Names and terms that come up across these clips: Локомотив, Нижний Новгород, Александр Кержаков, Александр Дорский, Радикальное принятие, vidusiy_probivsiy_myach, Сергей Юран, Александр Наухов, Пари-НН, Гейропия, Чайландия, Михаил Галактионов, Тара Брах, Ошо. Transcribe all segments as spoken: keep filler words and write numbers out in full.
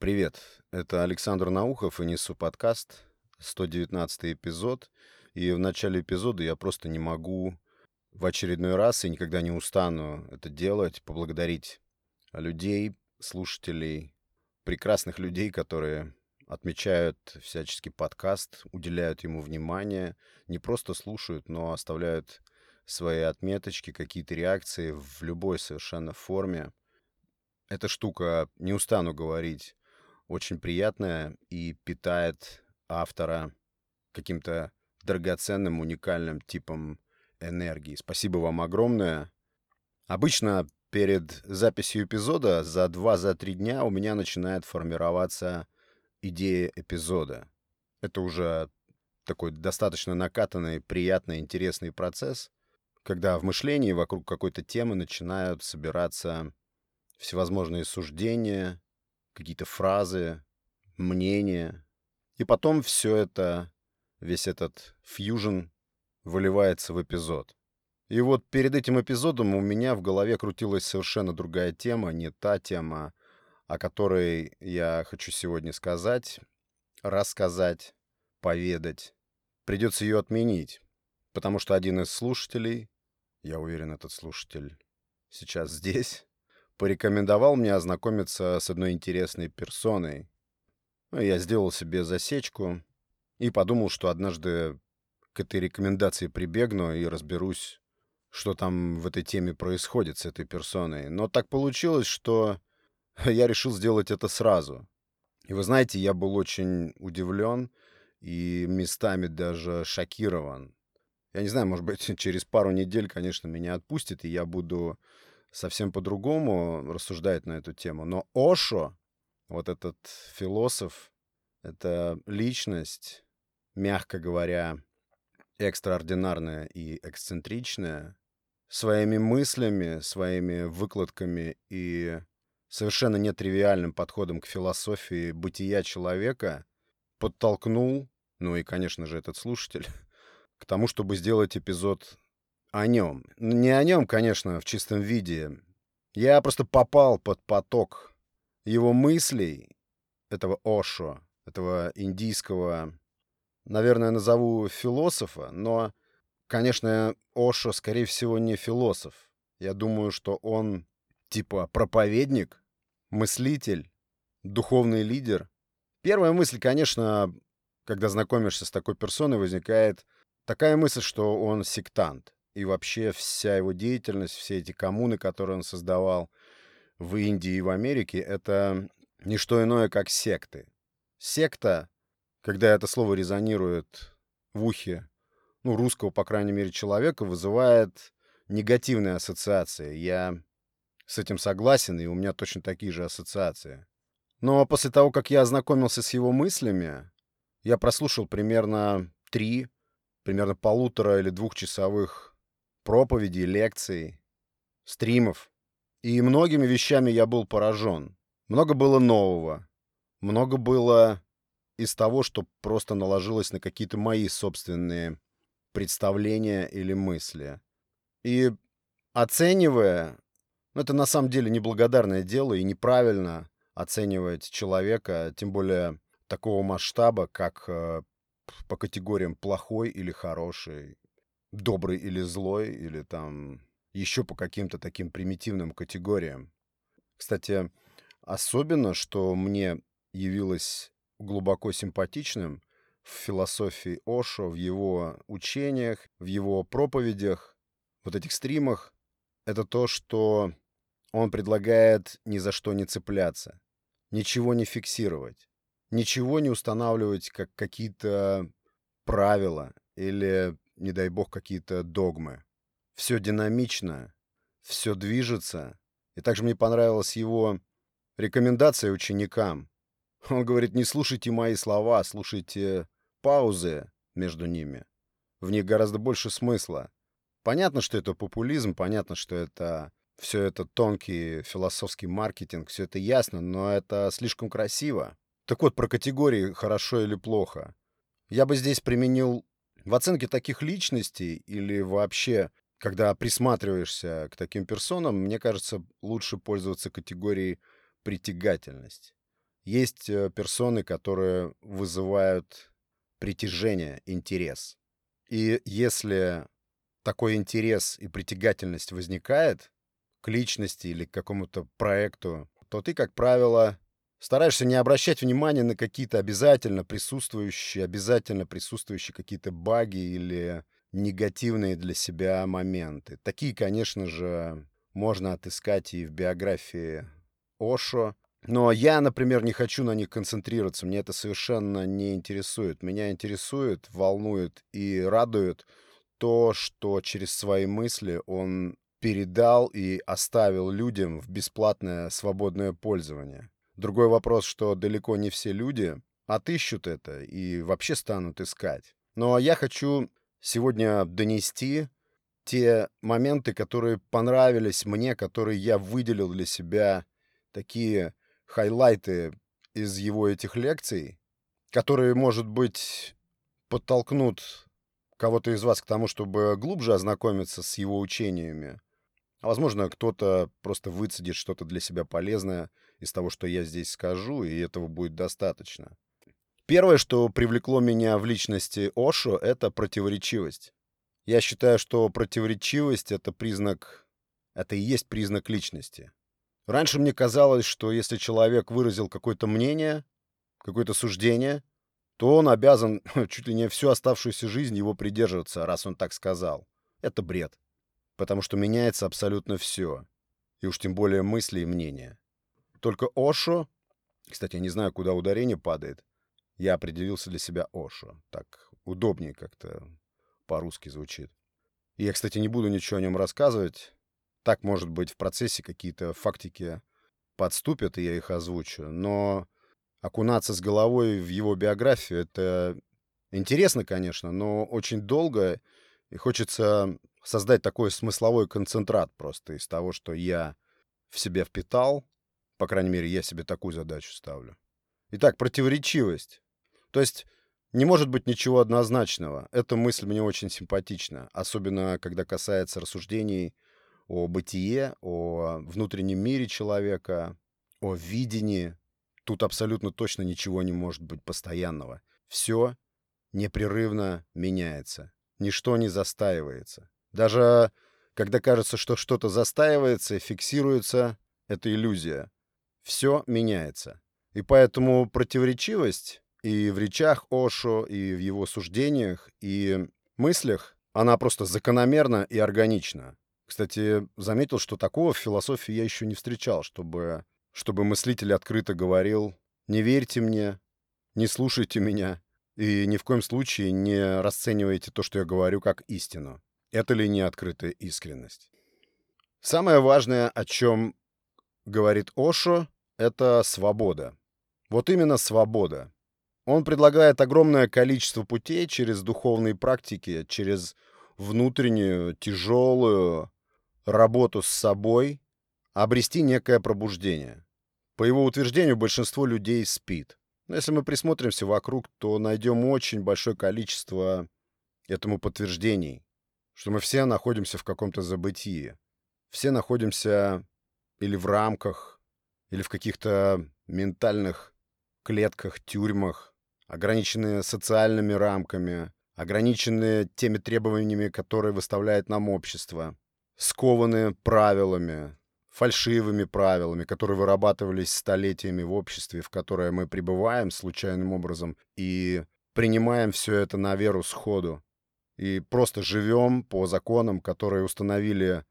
Привет, это Александр Наухов и несу подкаст, сто девятнадцатый эпизод. И в начале эпизода я просто не могу в очередной раз, и никогда не устану это делать, поблагодарить людей, слушателей, прекрасных людей, которые отмечают всячески подкаст, уделяют ему внимание, не просто слушают, но оставляют свои отметочки, какие-то реакции в любой совершенно форме. Эта штука, не устану говорить, очень приятная и питает автора каким-то драгоценным, уникальным типом энергии. Спасибо вам огромное. Обычно перед записью эпизода за два-три дня у меня начинает формироваться идея эпизода. Это уже такой достаточно накатанный, приятный, интересный процесс, когда в мышлении вокруг какой-то темы начинают собираться всевозможные суждения, какие-то фразы, мнения. И потом все это, весь этот фьюжн выливается в эпизод. И вот перед этим эпизодом у меня в голове крутилась совершенно другая тема, не та тема, о которой я хочу сегодня сказать, рассказать, поведать. Придется ее отменить, потому что один из слушателей, я уверен, этот слушатель сейчас здесь, порекомендовал мне ознакомиться с одной интересной персоной. Я сделал себе засечку и подумал, что однажды к этой рекомендации прибегну и разберусь, что там в этой теме происходит с этой персоной. Но так получилось, что я решил сделать это сразу. И вы знаете, я был очень удивлен и местами даже шокирован. Я не знаю, может быть, через пару недель, конечно, меня отпустит, и я буду совсем по-другому рассуждать на эту тему. Но Ошо, вот этот философ, это личность, мягко говоря, экстраординарная и эксцентричная, своими мыслями, своими выкладками и совершенно нетривиальным подходом к философии бытия человека подтолкнул, ну и, конечно же, этот слушатель, к тому, чтобы сделать эпизод о нем. Не о нем, конечно, в чистом виде. Я просто попал под поток его мыслей, этого Ошо, этого индийского, наверное, назову философа, но, конечно, Ошо, скорее всего, не философ. Я думаю, что он типа проповедник, мыслитель, духовный лидер. Первая мысль, конечно, когда знакомишься с такой персоной, возникает такая мысль, что он сектант. И вообще вся его деятельность, все эти коммуны, которые он создавал в Индии и в Америке, это не что иное, как секты. Секта, когда это слово резонирует в ухе, ну, русского, по крайней мере, человека, вызывает негативные ассоциации. Я с этим согласен, и у меня точно такие же ассоциации. Но после того, как я ознакомился с его мыслями, я прослушал примерно три, примерно полутора или двухчасовых проповедей, лекций, стримов. И многими вещами я был поражен. Много было нового. Много было из того, что просто наложилось на какие-то мои собственные представления или мысли. И оценивая, ну, это на самом деле неблагодарное дело и неправильно оценивать человека, тем более такого масштаба, как по категориям плохой или хороший, добрый или злой, или там еще по каким-то таким примитивным категориям. Кстати, особенно, что мне явилось глубоко симпатичным в философии Ошо, в его учениях, в его проповедях, вот этих стримах, это то, что он предлагает ни за что не цепляться, ничего не фиксировать, ничего не устанавливать как какие-то правила или, не дай бог, какие-то догмы. Все динамично, все движется. И также мне понравилась его рекомендация ученикам. Он говорит, не слушайте мои слова, слушайте паузы между ними. В них гораздо больше смысла. Понятно, что это популизм, понятно, что это все это тонкий философский маркетинг, все это ясно, но это слишком красиво. Так вот, про категории «хорошо» или «плохо». Я бы здесь применил в оценке таких личностей или вообще, когда присматриваешься к таким персонам, мне кажется, лучше пользоваться категорией «притягательность». Есть персоны, которые вызывают притяжение, интерес. И если такой интерес и притягательность возникает к личности или к какому-то проекту, то ты, как правило, стараешься не обращать внимания на какие-то обязательно присутствующие, обязательно присутствующие какие-то баги или негативные для себя моменты. Такие, конечно же, можно отыскать и в биографии Ошо. Но я, например, не хочу на них концентрироваться, мне это совершенно не интересует. Меня интересует, волнует и радует то, что через свои мысли он передал и оставил людям в бесплатное свободное пользование. Другой вопрос, что далеко не все люди отыщут это и вообще станут искать. Но я хочу сегодня донести те моменты, которые понравились мне, которые я выделил для себя, такие хайлайты из его этих лекций, которые, может быть, подтолкнут кого-то из вас к тому, чтобы глубже ознакомиться с его учениями. А возможно, кто-то просто выцедит что-то для себя полезное из того, что я здесь скажу, и этого будет достаточно. Первое, что привлекло меня в личности Ошо, это противоречивость. Я считаю, что противоречивость — это признак, это и есть признак личности. Раньше мне казалось, что если человек выразил какое-то мнение, какое-то суждение, то он обязан чуть ли не всю оставшуюся жизнь его придерживаться, раз он так сказал. Это бред, потому что меняется абсолютно все, и уж тем более мысли и мнения. Только Ошо, кстати, я не знаю, куда ударение падает, я определился для себя Ошо, так удобнее как-то по-русски звучит. И я, кстати, не буду ничего о нем рассказывать. Так, может быть, в процессе какие-то фактики подступят, и я их озвучу. Но окунаться с головой в его биографию — это интересно, конечно, но очень долго. И хочется создать такой смысловой концентрат просто из того, что я в себя впитал. По крайней мере, я себе такую задачу ставлю. Итак, противоречивость. То есть не может быть ничего однозначного. Эта мысль мне очень симпатична. Особенно, когда касается рассуждений о бытие, о внутреннем мире человека, о видении. Тут абсолютно точно ничего не может быть постоянного. Все непрерывно меняется. Ничто не застаивается. Даже когда кажется, что что-то застаивается и фиксируется, это иллюзия. Все меняется. И поэтому противоречивость и в речах Ошо, и в его суждениях, и мыслях, она просто закономерна и органична. Кстати, заметил, что такого в философии я еще не встречал, чтобы, чтобы мыслитель открыто говорил: «Не верьте мне, не слушайте меня, и ни в коем случае не расценивайте то, что я говорю, как истину». Это ли не открытая искренность? Самое важное, о чем говорит Ошо, это свобода. Вот именно свобода. Он предлагает огромное количество путей через духовные практики, через внутреннюю, тяжелую работу с собой, обрести некое пробуждение. По его утверждению, большинство людей спит. Но если мы присмотримся вокруг, то найдем очень большое количество этому подтверждений, что мы все находимся в каком-то забытии. Все находимся или в рамках, или в каких-то ментальных клетках, тюрьмах, ограниченные социальными рамками, ограничены теми требованиями, которые выставляет нам общество, скованы правилами, фальшивыми правилами, которые вырабатывались столетиями в обществе, в которое мы пребываем случайным образом и принимаем все это на веру сходу и просто живем по законам, которые установили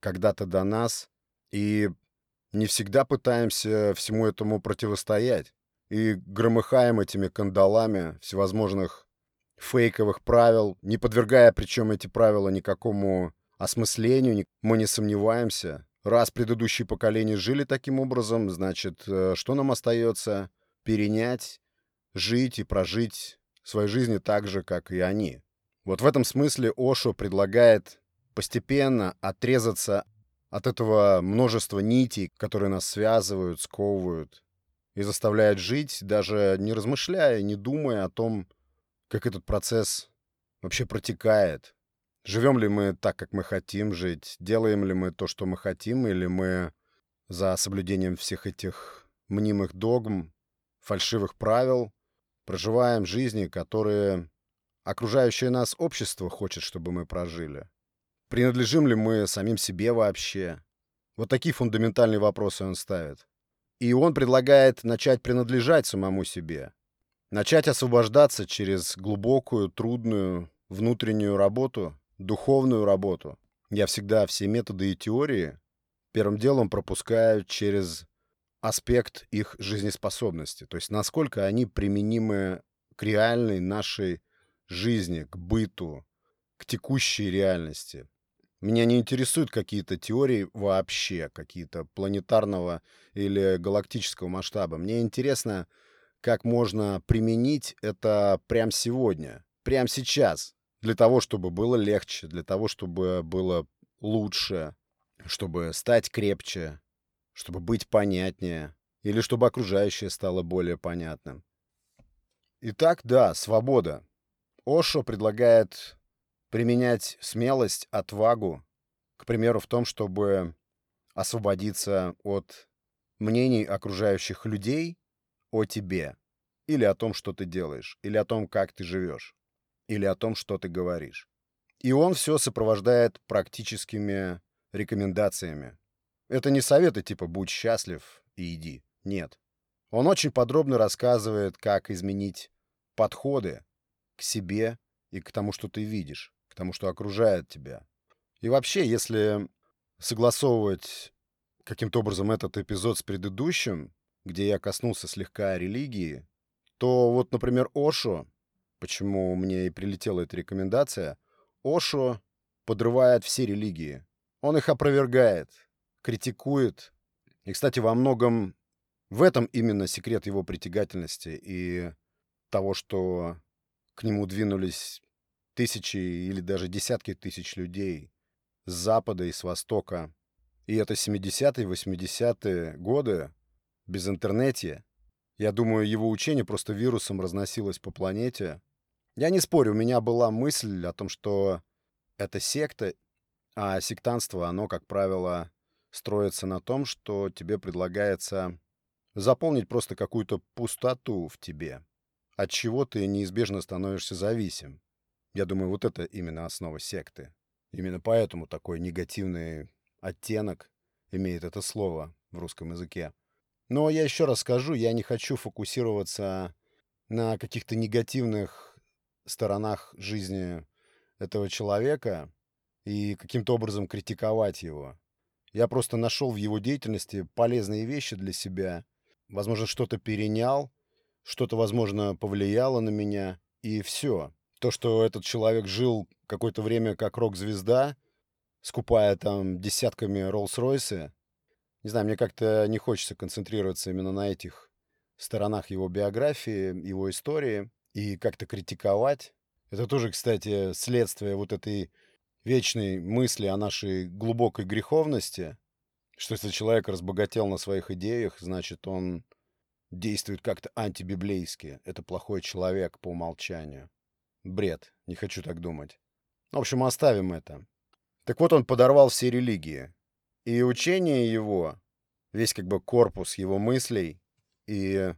когда-то до нас, и не всегда пытаемся всему этому противостоять и громыхаем этими кандалами всевозможных фейковых правил, не подвергая причем эти правила никакому осмыслению, мы не сомневаемся. Раз предыдущие поколения жили таким образом, значит, что нам остается? Перенять, жить и прожить свои жизни так же, как и они. Вот в этом смысле Ошо предлагает постепенно отрезаться от этого множества нитей, которые нас связывают, сковывают и заставляют жить, даже не размышляя, не думая о том, как этот процесс вообще протекает. Живем ли мы так, как мы хотим жить? Делаем ли мы то, что мы хотим? Или мы за соблюдением всех этих мнимых догм фальшивых правил, проживаем жизни, которые окружающее нас общество хочет, чтобы мы прожили. Принадлежим ли мы самим себе вообще? Вот такие фундаментальные вопросы он ставит. И он предлагает начать принадлежать самому себе, начать освобождаться через глубокую, трудную внутреннюю работу, духовную работу. Я всегда все методы и теории первым делом пропускаю через аспект их жизнеспособности, то есть насколько они применимы к реальной нашей жизни, к быту, к текущей реальности. Меня не интересуют какие-то теории вообще, какие-то планетарного или галактического масштаба. Мне интересно, как можно применить это прямо сегодня, прямо сейчас, для того, чтобы было легче, для того, чтобы было лучше, чтобы стать крепче, чтобы быть понятнее или чтобы окружающее стало более понятным. Итак, да, свобода. Ошо предлагает применять смелость, отвагу, к примеру, в том, чтобы освободиться от мнений окружающих людей о тебе, или о том, что ты делаешь, или о том, как ты живешь, или о том, что ты говоришь. И он все сопровождает практическими рекомендациями. Это не советы типа «будь счастлив и иди». Нет. Он очень подробно рассказывает, как изменить подходы к себе и к тому, что ты видишь, к тому, что окружает тебя. И вообще, если согласовывать каким-то образом этот эпизод с предыдущим, где я коснулся слегка религии, то вот, например, Ошо, почему мне и прилетела эта рекомендация, Ошо подрывает все религии. Он их опровергает, критикует. И, кстати, во многом в этом именно секрет его притягательности и того, что к нему двинулись тысячи или даже десятки тысяч людей с Запада и с Востока. И это семидесятые, восьмидесятые годы без интернета. Я думаю, его учение просто вирусом разносилось по планете. Я не спорю, у меня была мысль о том, что это секта, а сектантство, оно, как правило, строится на том, что тебе предлагается заполнить просто какую-то пустоту в тебе, от чего ты неизбежно становишься зависим. Я думаю, вот это именно основа секты. Именно поэтому такой негативный оттенок имеет это слово в русском языке. Но я еще раз скажу, я не хочу фокусироваться на каких-то негативных сторонах жизни этого человека и каким-то образом критиковать его. Я просто нашел в его деятельности полезные вещи для себя, возможно, что-то перенял, что-то, возможно, повлияло на меня, и все. То, что этот человек жил какое-то время как рок-звезда, скупая там десятками Роллс-Ройсы, не знаю, мне как-то не хочется концентрироваться именно на этих сторонах его биографии, его истории, и как-то критиковать. Это тоже, кстати, следствие вот этой вечной мысли о нашей глубокой греховности, что если человек разбогател на своих идеях, значит, он действует как-то антибиблейски. Это плохой человек по умолчанию. Бред. Не хочу так думать. В общем, оставим это. Так вот, он подорвал все религии. И учение его, весь как бы корпус его мыслей и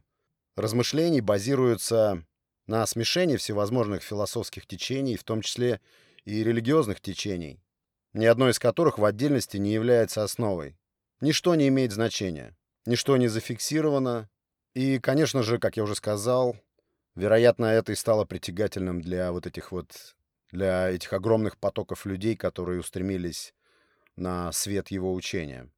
размышлений базируется на смешении всевозможных философских течений, в том числе и религиозных течений, ни одно из которых в отдельности не является основой. Ничто не имеет значения. Ничто не зафиксировано. И, конечно же, как я уже сказал, вероятно, это и стало притягательным для вот этих вот, для этих огромных потоков людей, которые устремились на свет его учения.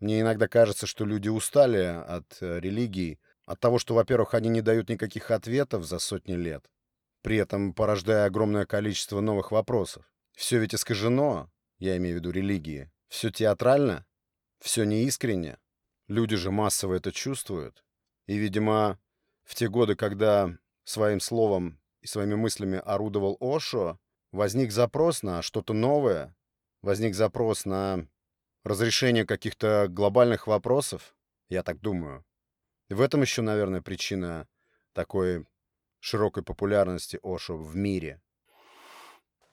Мне иногда кажется, что люди устали от религий, от того, что, во-первых, они не дают никаких ответов за сотни лет, при этом порождая огромное количество новых вопросов. Все ведь искажено, я имею в виду религии, все театрально, все неискренне. Люди же массово это чувствуют. И, видимо, в те годы, когда своим словом и своими мыслями орудовал Ошо, возник запрос на что-то новое, возник запрос на разрешение каких-то глобальных вопросов, я так думаю. И в этом еще, наверное, причина такой широкой популярности Ошо в мире.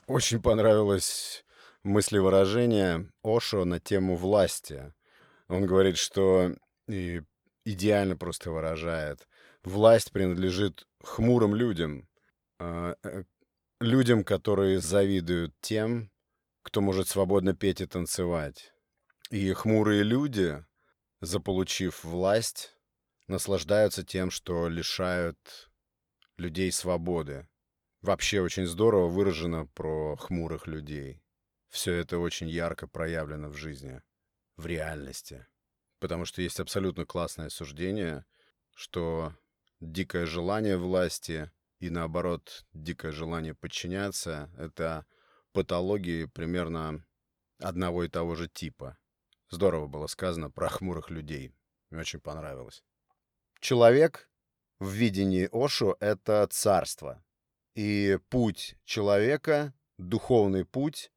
Очень понравилось мыслевыражение Ошо на тему власти. Он говорит, что и идеально просто выражает, власть принадлежит хмурым людям, людям, которые завидуют тем, кто может свободно петь и танцевать. И хмурые люди, заполучив власть, наслаждаются тем, что лишают людей свободы. Вообще очень здорово выражено про хмурых людей. Все это очень ярко проявлено в жизни, в реальности. Потому что есть абсолютно классное суждение, что дикое желание власти и, наоборот, дикое желание подчиняться — это патологии примерно одного и того же типа. Здорово было сказано про хмурых людей. Мне очень понравилось. Человек в видении Ошо — это царство. И путь человека, духовный путь,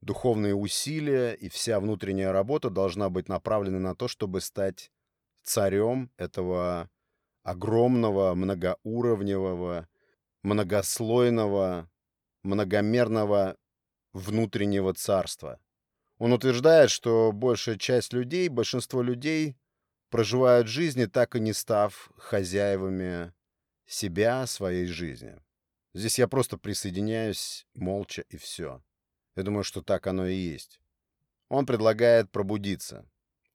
духовные усилия и вся внутренняя работа должна быть направлена на то, чтобы стать царем этого огромного, многоуровневого, многослойного, многомерного внутреннего царства. Он утверждает, что большая часть людей, большинство людей проживают жизни, так и не став хозяевами себя, своей жизни. Здесь я просто присоединяюсь молча, и все. Я думаю, что так оно и есть. Он предлагает пробудиться.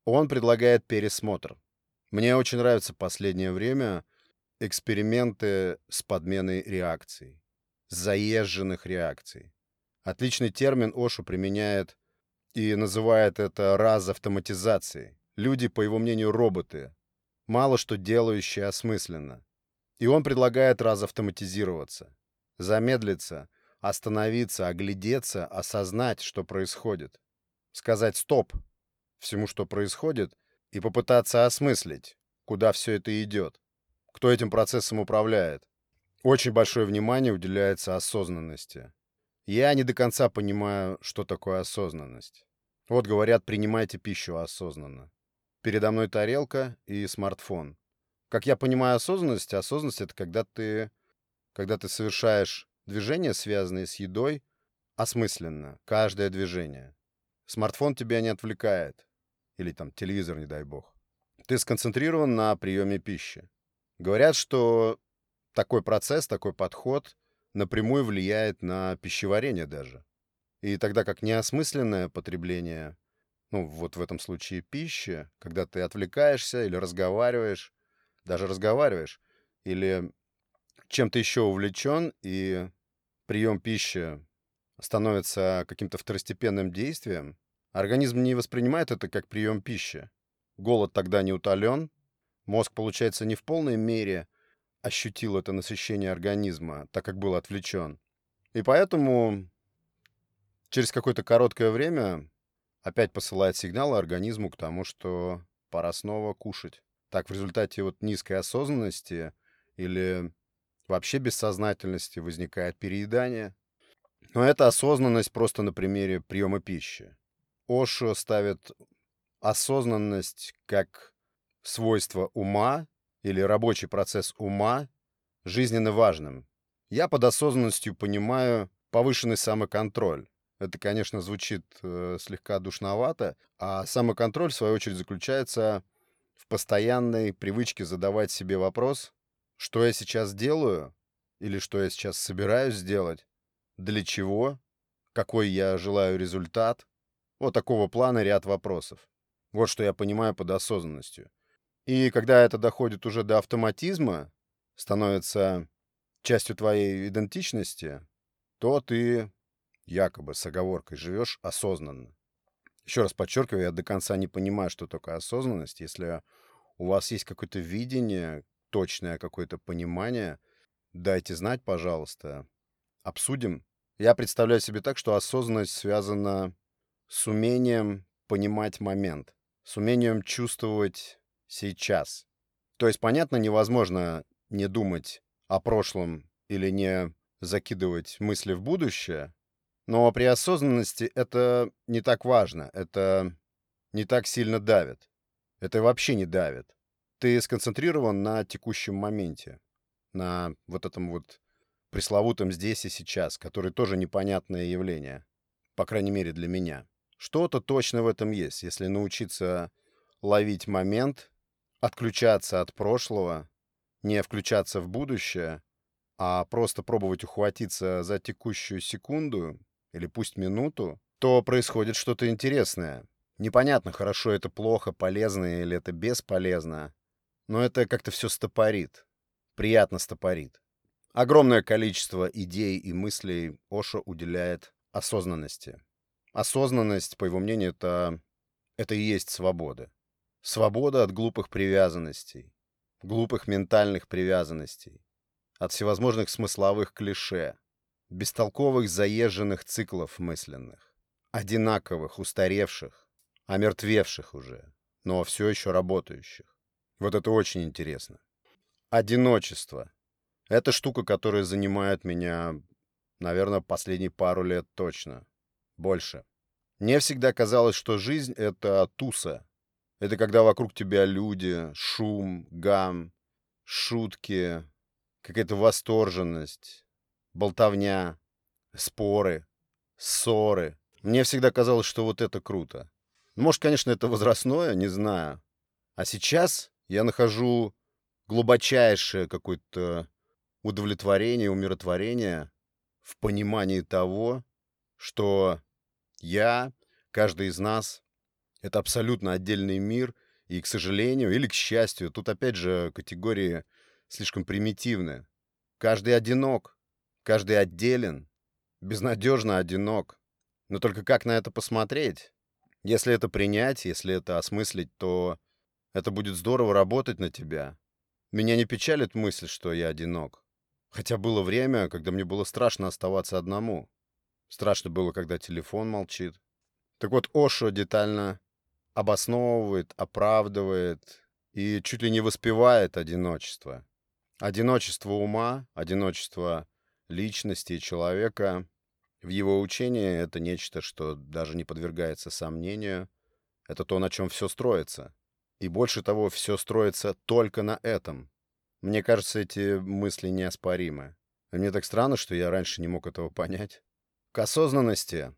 Он предлагает пересмотр. Мне очень нравятся в последнее время эксперименты с подменой реакций, заезженных реакций. Отличный термин Ошо применяет и называет это разавтоматизацией. Люди, по его мнению, роботы, мало что делающие осмысленно. И он предлагает разавтоматизироваться, замедлиться, остановиться, оглядеться, осознать, что происходит, сказать «стоп» всему, что происходит, и попытаться осмыслить, куда все это идет, кто этим процессом управляет. Очень большое внимание уделяется осознанности. Я не до конца понимаю, что такое осознанность. Вот говорят, принимайте пищу осознанно. Передо мной тарелка и смартфон. Как я понимаю осознанность, осознанность — это когда ты, когда ты совершаешь движения, связанные с едой, осмысленно. Каждое движение. Смартфон тебя не отвлекает. Или там телевизор, не дай бог. Ты сконцентрирован на приеме пищи. Говорят, что такой процесс, такой подход напрямую влияет на пищеварение даже. И тогда как неосмысленное потребление, ну вот в этом случае пищи, когда ты отвлекаешься или разговариваешь, даже разговариваешь, или чем-то еще увлечен, и прием пищи становится каким-то второстепенным действием, организм не воспринимает это как прием пищи. Голод тогда не утолен, мозг, получается, не в полной мере ощутил это насыщение организма, так как был отвлечен. И поэтому через какое-то короткое время опять посылает сигналы организму к тому, что пора снова кушать. Так в результате вот низкой осознанности или вообще бессознательности возникает переедание. Но это осознанность просто на примере приема пищи. Ошо ставит осознанность как свойство ума или рабочий процесс ума жизненно важным. Я под осознанностью понимаю повышенный самоконтроль. Это, конечно, звучит э, слегка душновато, а самоконтроль, в свою очередь, заключается в постоянной привычке задавать себе вопрос, что я сейчас делаю или что я сейчас собираюсь сделать, для чего, какой я желаю результат. Вот такого плана ряд вопросов. Вот что я понимаю под осознанностью. И когда это доходит уже до автоматизма, становится частью твоей идентичности, то ты якобы с оговоркой живешь осознанно. Еще раз подчеркиваю, я до конца не понимаю, что такое осознанность. Если у вас есть какое-то видение, точное какое-то понимание, дайте знать, пожалуйста. Обсудим. Я представляю себе так, что осознанность связана с умением понимать момент, с умением чувствовать сейчас. То есть, понятно, невозможно не думать о прошлом или не закидывать мысли в будущее, но при осознанности это не так важно, это не так сильно давит, это вообще не давит. Ты сконцентрирован на текущем моменте, на вот этом вот пресловутом «здесь и сейчас», который тоже непонятное явление, по крайней мере для меня. Что-то точно в этом есть, если научиться ловить момент, отключаться от прошлого не включаться в будущее, а просто пробовать ухватиться за текущую секунду или пусть минуту, то происходит что-то интересное. Непонятно, хорошо это, плохо, полезно или это бесполезно, но это как-то все стопорит, приятно стопорит. Огромное количество идей и мыслей Ошо уделяет осознанности. Осознанность, по его мнению, это, это и есть свобода. Свобода от глупых привязанностей, глупых ментальных привязанностей, от всевозможных смысловых клише, бестолковых заезженных циклов мысленных, одинаковых, устаревших, омертвевших уже, но все еще работающих. Вот это очень интересно. Одиночество. Это штука, которая занимает меня, наверное, последние пару лет точно. Больше. Мне всегда казалось, что жизнь — это туса. Это когда вокруг тебя люди, шум, гам, шутки, какая-то восторженность, болтовня, споры, ссоры. Мне всегда казалось, что вот это круто. Может, конечно, это возрастное, не знаю. А сейчас я нахожу глубочайшее какое-то удовлетворение, умиротворение в понимании того, что я, каждый из нас, это абсолютно отдельный мир, и, к сожалению, или к счастью, тут опять же категории слишком примитивны. Каждый одинок, каждый отделен, безнадежно одинок. Но только как на это посмотреть? Если это принять, если это осмыслить, то это будет здорово работать на тебя. Меня не печалит мысль, что я одинок. Хотя было время, когда мне было страшно оставаться одному. Страшно было, когда телефон молчит. Так вот, Ошо детально обосновывает, оправдывает и чуть ли не воспевает одиночество. Одиночество ума, одиночество личности человека. В его учении это нечто, что даже не подвергается сомнению. Это то, на чем все строится. И больше того, все строится только на этом. Мне кажется, эти мысли неоспоримы. И мне так странно, что я раньше не мог этого понять. К осознанности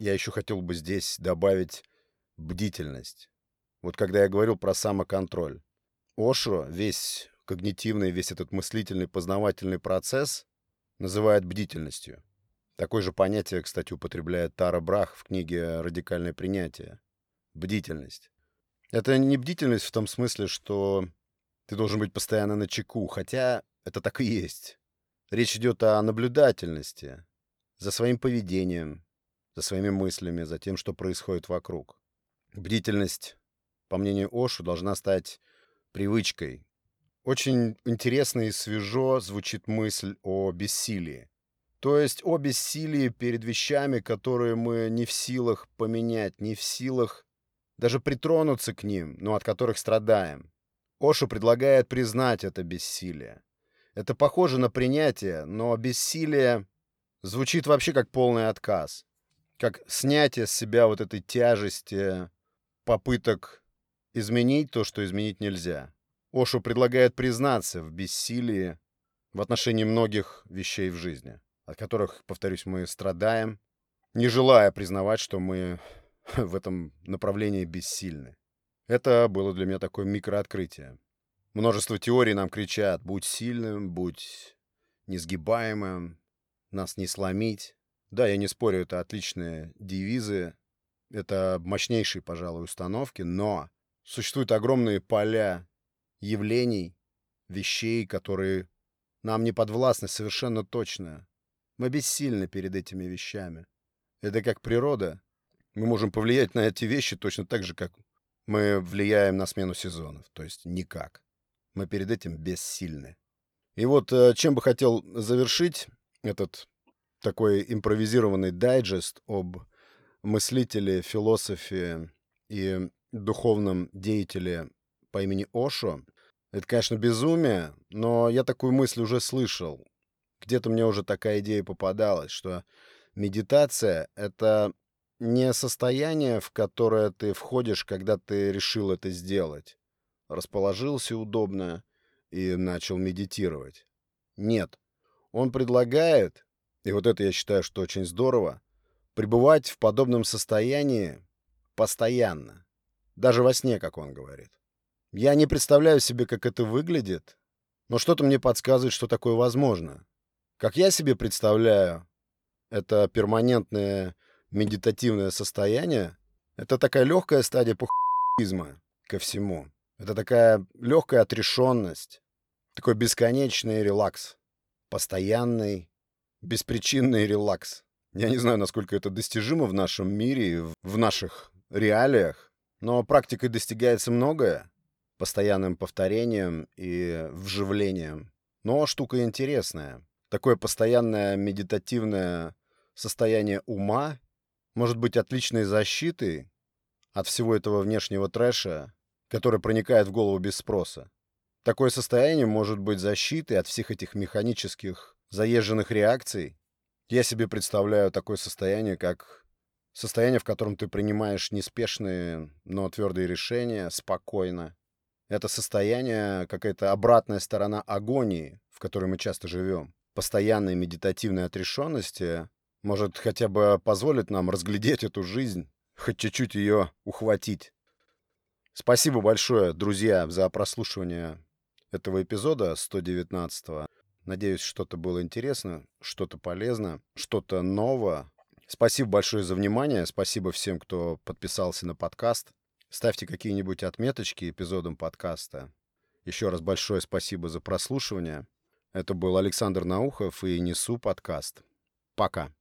я еще хотел бы здесь добавить бдительность. Вот когда я говорил про самоконтроль. Ошо весь когнитивный, весь этот мыслительный, познавательный процесс называет бдительностью. Такое же понятие, кстати, употребляет Тара Брах в книге «Радикальное принятие». Бдительность. Это не бдительность в том смысле, что ты должен быть постоянно начеку, хотя это так и есть. Речь идет о наблюдательности за своим поведением, за своими мыслями, за тем, что происходит вокруг. Бдительность, по мнению Ошо, должна стать привычкой. Очень интересно и свежо звучит мысль о бессилии. То есть о бессилии перед вещами, которые мы не в силах поменять, не в силах даже притронуться к ним, но от которых страдаем. Ошо предлагает признать это бессилие. Это похоже на принятие, но бессилие звучит вообще как полный отказ. Как снятие с себя вот этой тяжести, попыток изменить то, что изменить нельзя. Ошо предлагает признаться в бессилии в отношении многих вещей в жизни, от которых, повторюсь, мы страдаем, не желая признавать, что мы в этом направлении бессильны. Это было для меня такое микрооткрытие. Множество теорий нам кричат: будь сильным, будь несгибаемым, нас не сломить. Да, я не спорю, это отличные девизы, это мощнейшие, пожалуй, установки, но существуют огромные поля явлений, вещей, которые нам не подвластны совершенно точно. Мы бессильны перед этими вещами. Это как природа. Мы можем повлиять на эти вещи точно так же, как мы влияем на смену сезонов. То есть никак. Мы перед этим бессильны. И вот чем бы хотел завершить этот такой импровизированный дайджест об мыслителе, философе и духовном деятеле по имени Ошо. Это, конечно, безумие, но я такую мысль уже слышал. Где-то мне уже такая идея попадалась, что медитация — это не состояние, в которое ты входишь, когда ты решил это сделать. Расположился удобно и начал медитировать. Нет. Он предлагает, и вот это я считаю, что очень здорово, пребывать в подобном состоянии постоянно. Даже во сне, как он говорит. Я не представляю себе, как это выглядит, но что-то мне подсказывает, что такое возможно. Как я себе представляю, это перманентное медитативное состояние, это такая легкая стадия похуизма ко всему. Это такая легкая отрешенность, такой бесконечный релакс, постоянный, беспричинный релакс. Я не знаю, насколько это достижимо в нашем мире, в наших реалиях, но практикой достигается многое, постоянным повторением и вживлением. Но штука интересная. Такое постоянное медитативное состояние ума может быть отличной защитой от всего этого внешнего трэша, который проникает в голову без спроса. Такое состояние может быть защитой от всех этих механических заезженных реакций. Я себе представляю такое состояние, как состояние, в котором ты принимаешь неспешные, но твердые решения, спокойно. Это состояние, какая-то обратная сторона агонии, в которой мы часто живем. Постоянной медитативной отрешенности может хотя бы позволить нам разглядеть эту жизнь, хоть чуть-чуть ее ухватить. Спасибо большое, друзья, за прослушивание этого эпизода сто девятнадцатого. Надеюсь, что-то было интересно, что-то полезно, что-то новое. Спасибо большое за внимание. Спасибо всем, кто подписался на подкаст. Ставьте какие-нибудь отметочки эпизодам подкаста. Еще раз большое спасибо за прослушивание. Это был Александр Наухов и «Несу» подкаст. Пока.